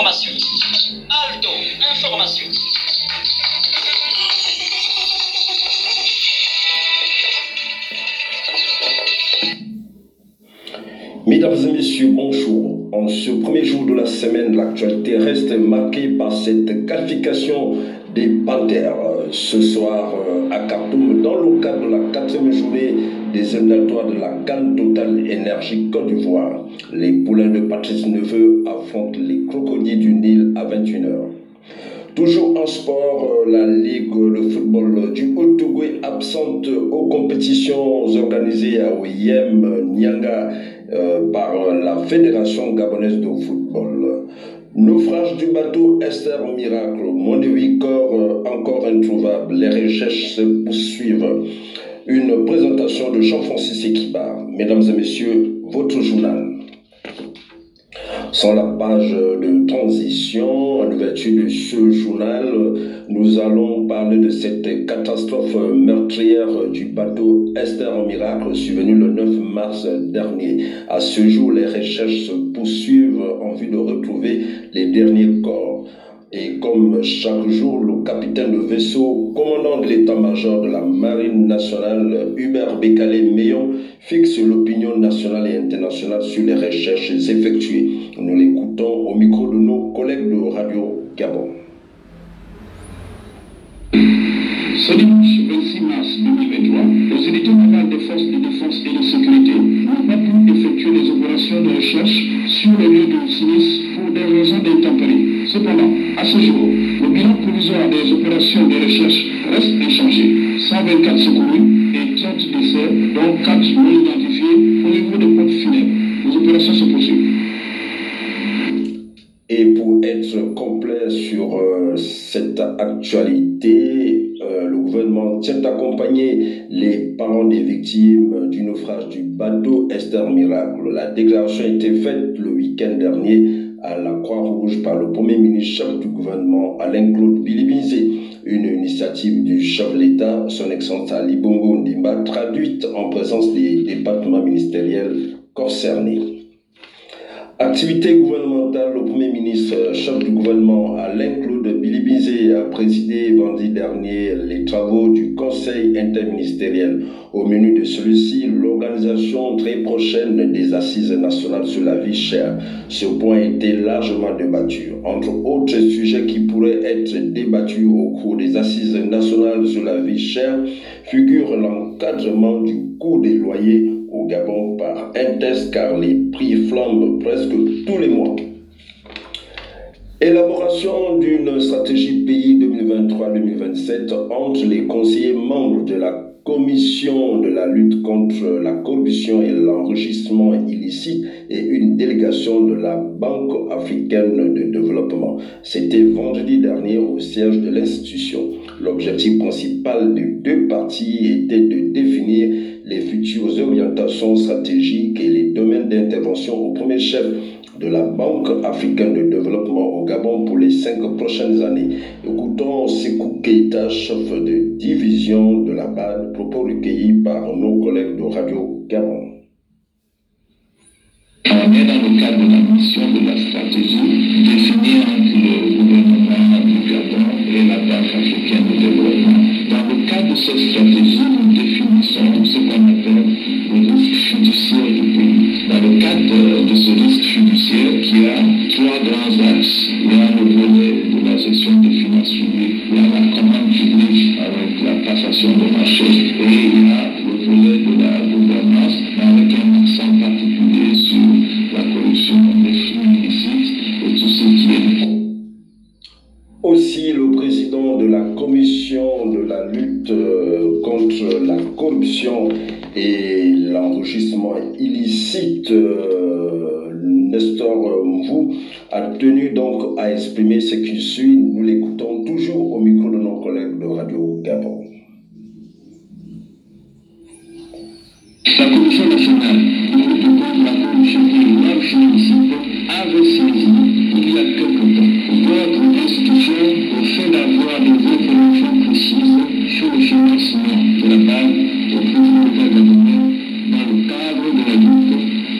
Information. Alto. Information. Mesdames et messieurs, bonjour. En ce premier jour de la semaine, l'actualité reste marquée par cette qualification des Panthères. Ce soir, à Khartoum, dans le cadre de la 4e journée des éliminatoires de la CAN Total Énergie Côte d'Ivoire, les poulains de Patrice Neveu affrontent les crocodiles du Nil à 21h. Toujours en sport, la Ligue de football du Haut-Ogooué, absente aux compétitions organisées à Ouyem, Nyanga, par la Fédération Gabonaise de football. Naufrage du bateau Esther en miracle, moins de 8 corps encore introuvables, les recherches se poursuivent. Une présentation de Jean-Francis Ekibar. Mesdames et messieurs, votre journal. Sans la page de transition, en ouverture de ce journal, nous allons parler de cette catastrophe meurtrière du bateau Esther en miracle survenue le 9 mars dernier. À ce jour, les recherches se poursuivent en vue de retrouver les derniers corps. Et comme chaque jour, le capitaine de vaisseau, commandant de l'état-major de la Marine nationale, Hubert Bécalé-Meillon, fixe l'opinion nationale et internationale sur les recherches effectuées. Nous l'écoutons au micro de nos collègues de Radio Gabon. Ce dimanche 26 mars 2023, les unités navales des forces de défense et de sécurité n'ont pu effectuer les opérations de recherche sur le lieu du sinistre pour des raisons d'intempéries. Cependant, à ce jour, le bilan provisoire des opérations de recherche reste inchangé. 124 secourus et 30 décès, dont 4 non identifiés au niveau des pompes funèbres. Les opérations se poursuivent. Et pour être complet sur cette actualité, le gouvernement tient à accompagner les parents des victimes du naufrage du bateau Esther Miracle. La déclaration a été faite le week-end dernier à la Croix-Rouge par le premier ministre chef du gouvernement Alain Claude Bilie By Nze, une initiative du chef de l'État, son excellence Ali Bongo Ndimba, traduite en présence des départements ministériels concernés. Activité gouvernementale, le premier ministre chef du gouvernement Alain Claude Bilie By Nze a présidé vendredi dernier les travaux du Conseil interministériel. Au menu de celui-ci, l'organisation très prochaine des assises nationales sur la vie chère. Ce point a été largement débattu. Entre autres sujets qui pourraient être débattus au cours des assises nationales sur la vie chère figure l'encadrement du coût des loyers au Gabon par un test car les prix flambent presque tous les mois. Élaboration d'une stratégie pays 2023-2027 entre les conseillers membres de la Commission de la lutte contre la corruption et l'enrichissement illicite et une délégation de la Banque africaine de développement. C'était vendredi dernier au siège de l'institution. L'objectif principal des deux parties était de définir les futures orientations stratégiques et les domaines d'intervention au premier chef de la Banque africaine de développement au Gabon pour les 5 prochaines années. Écoutons Sekou Keita, chef de division de la BAD, propos recueillis par nos collègues de Radio Gabon. On est dans le cadre de la mission de la stratégie définie entre le gouvernement du Gabon et la Banque africaine de développement. Dans le cadre de cette stratégie, nous définissons ce qu'on appelle le risque fiduciaire du pays. Dans le cadre de ce risque fiduciaire, il y a 3 grands axes. Il y a le volet de la gestion des finances publiques, il y a la commande publique avec la passation de marché, et il y a le volet de la gouvernance avec un accent particulier sur la corruption, les flux illicites et tout ce qui est. Aussi, le président de la commission de la lutte contre la corruption et l'enrichissement illicite, Nestor Mvou, a tenu donc à exprimer ce qui suit. Nous l'écoutons toujours au micro de nos collègues de Radio Gabon. La Commission nationale de la corruption et l'enrichissement illicite avait saisi il y a quelque temps votre institution au fait d'avoir des informations précises sur le financement de la BAD au président de dans le cadre de la lutte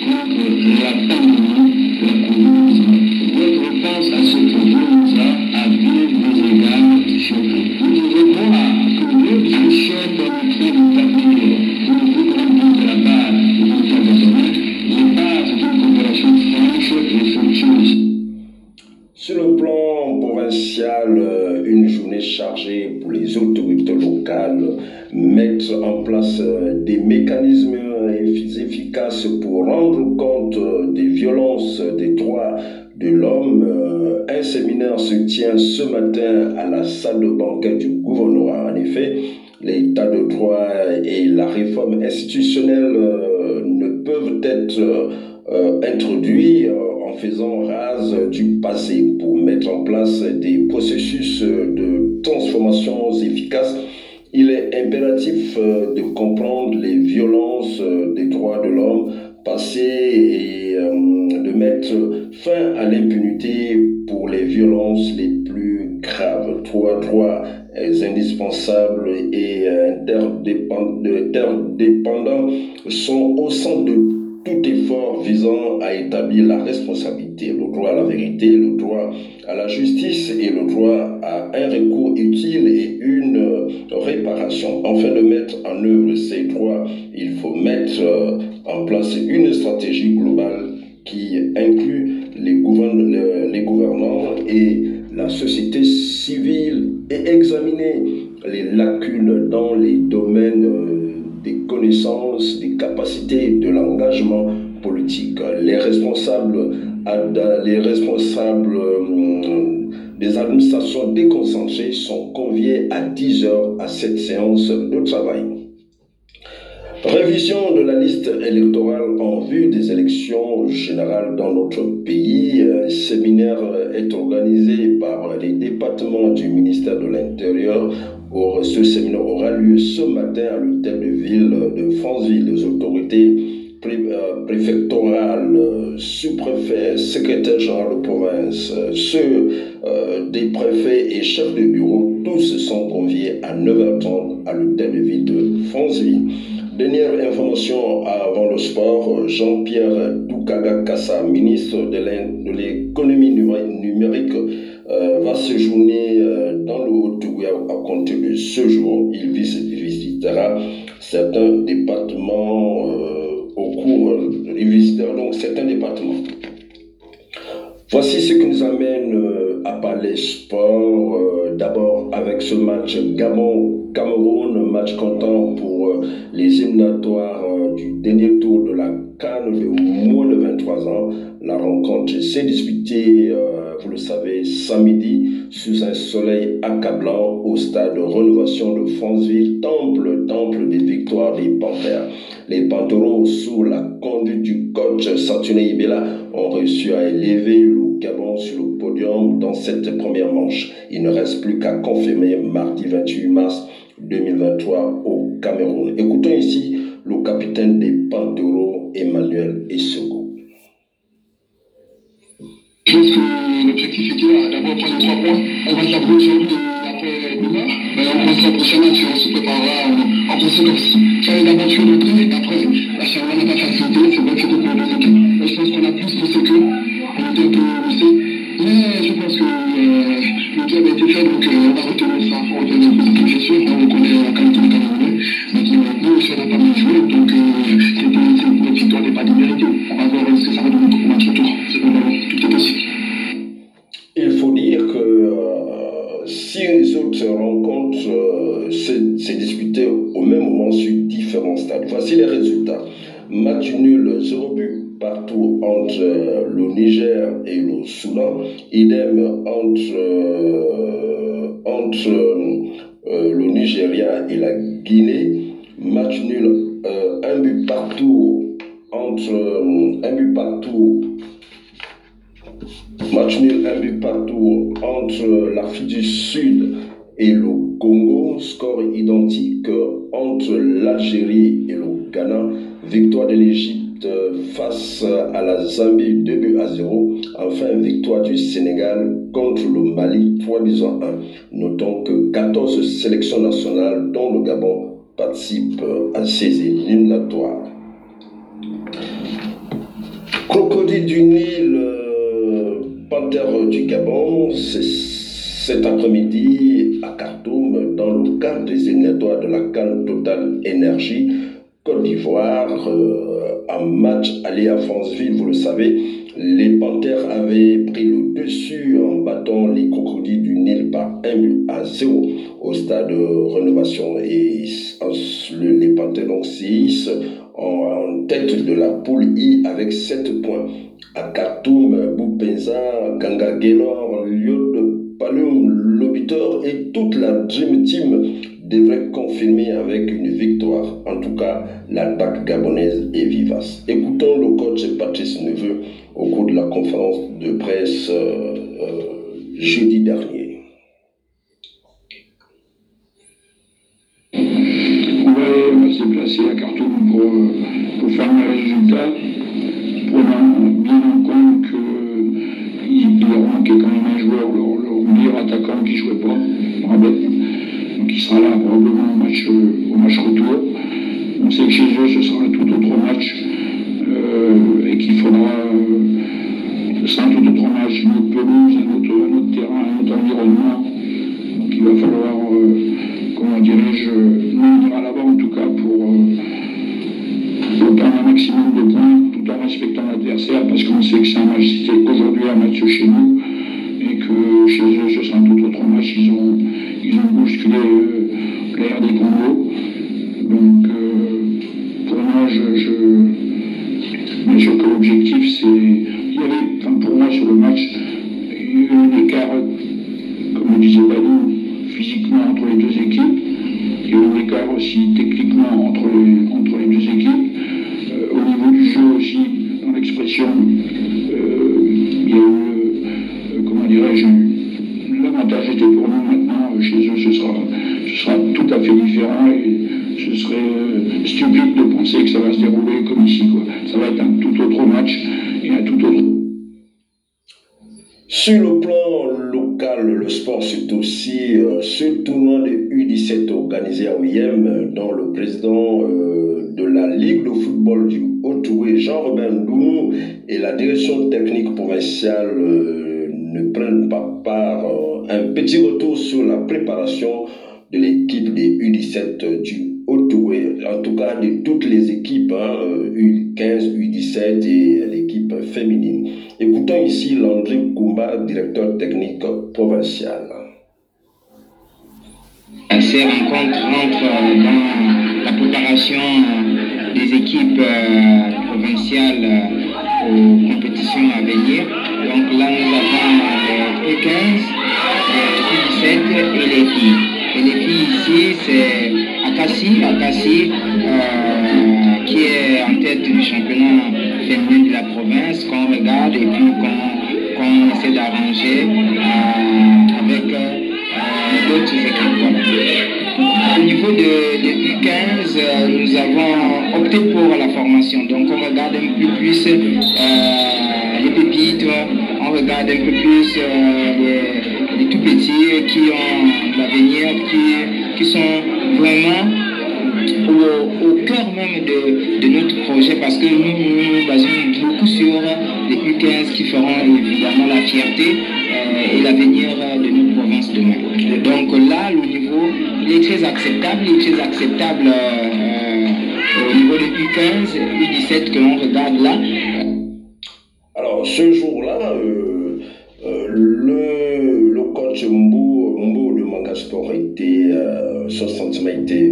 contre la pandémie de la COVID-19. Votre réponse à ce mettre en place des mécanismes efficaces pour rendre compte des violences des droits de l'homme. Un séminaire se tient ce matin à la salle de banquet du gouvernorat. En effet, l'état de droit et la réforme institutionnelle ne peuvent être introduits en faisant rase du passé pour mettre en place des processus de transformation efficaces. Il est impératif de comprendre les violences des droits de l'homme passées et de mettre fin à l'impunité pour les violences les plus graves. Trois droits indispensables et interdépendants sont au centre de tout effort visant à établir la responsabilité, le droit à la vérité, le droit à la justice et le droit à un recours utile et une réparation. Enfin, de mettre en œuvre ces droits, il faut mettre en place une stratégie globale qui inclut les gouvernants et la société civile et examiner les lacunes dans les domaines des connaissances, des capacités, de l'engagement politique. Les responsables des administrations déconcentrées sont conviés à 10 heures à cette séance de travail. Révision de la liste électorale en vue des élections générales dans notre pays. Un séminaire est organisé par les départements du ministère de l'Intérieur. Or, ce séminaire aura lieu ce matin à l'hôtel de ville de Franceville. Les autorités préfectorales, sous-préfets, secrétaires généraux de province, ceux des préfets et chefs de bureau, tous sont conviés à 9h30 à l'hôtel de ville de Franceville. Dernière information avant le sport, Jean-Pierre Doukaga Kassa, ministre de l'économie numérique, va séjourner dans le Haut-Ogooué à compter de ce jour. Il visitera certains départements Voici ce qui nous amène à parler sport. D'abord avec ce match Gabon-Cameroun, match comptant pour les éliminatoires du dernier tour de la CAN de moins de 23 ans. La rencontre s'est disputée, vous le savez, samedi, sous un soleil accablant au stade de Rénovation de Franceville, temple des victoires des Panthères. Les Panthères, sous la conduite du coach Santune Ibela, ont réussi à élever le Gabon sur le podium dans cette première manche. Il ne reste plus qu'à confirmer mardi 28 mars 2023 au Cameroun. Écoutons ici le capitaine des Panthères, Emmanuel Essogo. Je pense que l'objectif était d'abord prendre 3 points. On va se l'avouer aujourd'hui après demain. Mais on pense au prochain match, on se préparera en conséquence. Faire une aventure d'entrée, après, la Charlotte n'a pas facilité, c'est vrai que c'était pour les équipes. Mais je pense qu'on a plus poussé qu'eux, on était un peu poussés. Mais je pense que le job a été fait, donc on va retenir ça. On retenir les équipes, c'est sûr. Donc on est en qualité de Camerounais. Maintenant, nous aussi, on n'a pas mal joué. Donc notre victoire n'est pas déméritée. On va voir ce que ça va donner pour notre tour. C'est bon, tout est possible. Il faut dire que si les autres rencontres s'est disputée au même moment sur différents stades. Voici les résultats. Match nul, 0 but partout entre le Niger et le Soudan. Idem entre le Nigeria et la Guinée. Match nul, 1 but partout entre... Match nul, 1 but partout entre l'Afrique du Sud et le Congo. Score identique entre l'Algérie et le Ghana. Victoire de l'Égypte face à la Zambie, 2-0. Enfin, victoire du Sénégal contre le Mali, 3-1. Notons que 14 sélections nationales, dont le Gabon, participent à ces éliminatoires. Crocodile du Nil, Panthère du Gabon, cet après-midi à Khartoum, dans le cadre des éliminatoires de la CAN Total Énergie, Côte d'Ivoire, un match aller à Franceville, vous le savez, Les Panthères avaient pris le dessus en battant les Crocodiles du Nil par 1-0 au stade de Rénovation. Et les Panthères, donc CIS, en tête de la poule I avec 7 points. À Khartoum, Boupenza, Kanga Grazela, lieu de Paloum, l'Aubiteur et toute la Dream Team devrait confirmer avec une victoire. En tout cas, l'attaque gabonaise est vivace. Écoutons le coach Patrice Neveu au cours de la conférence de presse jeudi dernier. On va se placer à Khartoum pour faire un résultat, prenant bien en compte qu'il leur manquait quand même un joueur, leur meilleur attaquant qui ne jouait pas, qui sera là probablement au match retour. On sait que chez eux, ce sera un tout autre match et qu'il faudra, c'est un tout autre match, une autre pelouse, un autre terrain, un autre environnement. Donc il va falloir, nous on ira là-bas en tout cas pour prendre un maximum de points tout en respectant l'adversaire, parce qu'on sait que c'est un match, c'est aujourd'hui un match chez nous. Et que chez eux, ce sera un tout autre match, ils ont bousculé l'air des Congo. Donc pour moi, bien sûr que l'objectif, c'est y aller. Enfin, pour moi, sur le match, il y a eu un écart, comme le disait Balou, physiquement entre les deux équipes. Il y a eu un écart aussi techniquement entre les deux équipes. Au niveau du jeu aussi, dans l'expression, il y a eu l'avantage était pour nous. Maintenant, chez eux, ce sera tout à fait différent, et ce serait stupide de penser que ça va se dérouler comme ici, quoi. Ça va être un tout autre match et un tout autre. Sur le plan local, le sport, c'est aussi ce tournoi de U17 organisé à Ouihem, dont le président de la Ligue de football du Haut-Ogooué, Jean-Robin Doumou, et la direction technique provinciale ne prennent pas part. Un petit retour sur la préparation de l'équipe des U17 du Haut-Ogooué, en tout cas de toutes les équipes, U15, U17 et l'équipe féminine. Écoutons ici Landry Koumba, directeur technique provincial. Ces rencontres rentrent dans la préparation des équipes provinciales aux compétitions à venir. Donc là, nous avons les U15, les U17 et les filles. Et les filles ici, c'est Akassi qui est en tête du championnat féminin de la province, qu'on regarde et puis qu'on essaie d'arranger avec d'autres équipes. Au niveau de U15, nous avons opté pour la formation. Donc on regarde un peu plus les pépites, on regarde un peu plus les tout petits qui ont l'avenir, qui sont vraiment au cœur même de notre projet, parce que nous basons beaucoup sur les U15 qui feront évidemment la fierté et l'avenir de notre province demain. Donc là, le niveau, il est très acceptable au niveau de U15, U17 que l'on regarde là. Alors ce jour-là, le coach Mbo de Mangasport a été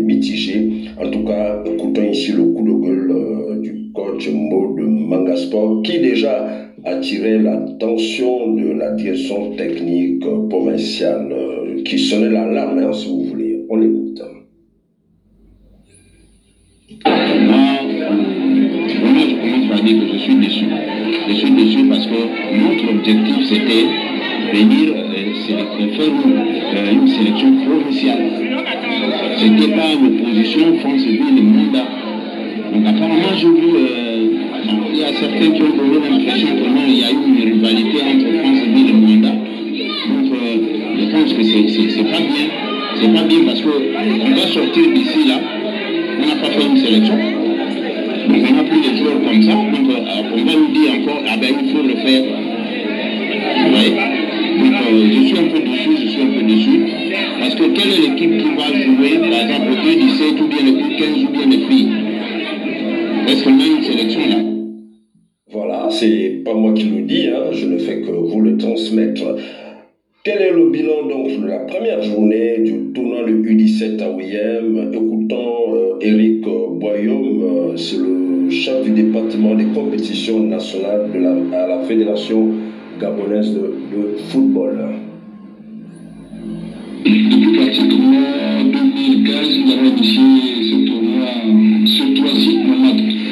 mitigé. En tout cas, écoutons ici le coup de gueule du coach Mbo de Mangasport qui déjà attirait l'attention de la direction technique provinciale qui sonnait l'alarme, si vous voulez. On l'écoute. Je vais dire que je suis déçu. Je suis déçu parce que notre objectif, c'était venir faire une sélection provinciale. C'était pas une opposition France-Ville-Manda. Donc apparemment, j'ai vu, il y a certains qui ont donné l'impression que non, il y a eu une rivalité entre France-Ville et Manda. Donc je pense que c'est pas bien. C'est pas bien parce qu'on va sortir d'ici là, on n'a pas fait une sélection. Donc on n'a plus de joueurs comme ça, donc on va nous dire encore, il faut le faire. Ouais. Donc je suis un peu déçu, parce que quelle est l'équipe qui va jouer, par exemple, le U17 ou bien le U15 ou bien les filles? Est-ce qu'on a une sélection là? Voilà, c'est pas moi qui le dis, hein, je ne fais que vous le transmettre. Quel est le bilan donc de la première journée du tournoi de U17 à OIM? Écoutons Eric Boyaume, c'est le chef du département des compétitions nationales à la Fédération Gabonaise de football. Ce tournoi en 2015, nous avons initié ce tournoi sur trois sites,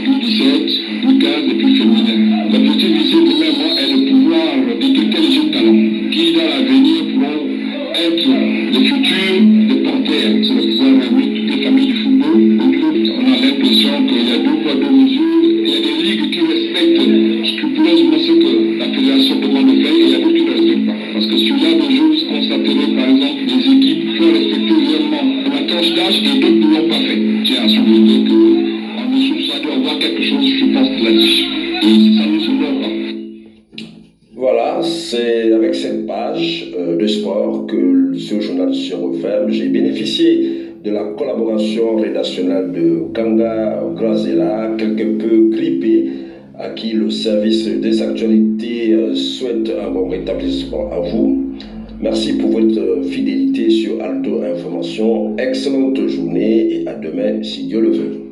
U17, U15 et puis féminin. L'objectif de ce tournoi est de pouvoir détecter les jeunes talents qui, dans l'avenir, pourront être les futurs déporteurs. C'est le pouvoir réunir toutes les familles du football. Aujourd'hui, on a l'impression qu'il y a deux poids, deux mesures. Il y a des ligues qui respectent scrupuleusement ce que la fédération demande de faire et il y a d'autres qui ne respectent pas. Parce que sur là de choses, on s'appelait par exemple des équipes qui ont respecté vraiment la tranche d'âge et d'autres ne l'ont pas fait. J'ai à souligner qu'on est sur ça, doit avoir quelque chose, je pense, là-dessus. Et ça ne se voit pas. Voilà, c'est avec cette page de sport que ce journal se referme. J'ai bénéficié de la collaboration rédactionnelle de Kanga Grazela, quelque peu grippée, à qui le service des actualités souhaite un bon rétablissement à vous. Merci pour votre fidélité sur Alto Information. Excellente journée et à demain si Dieu le veut.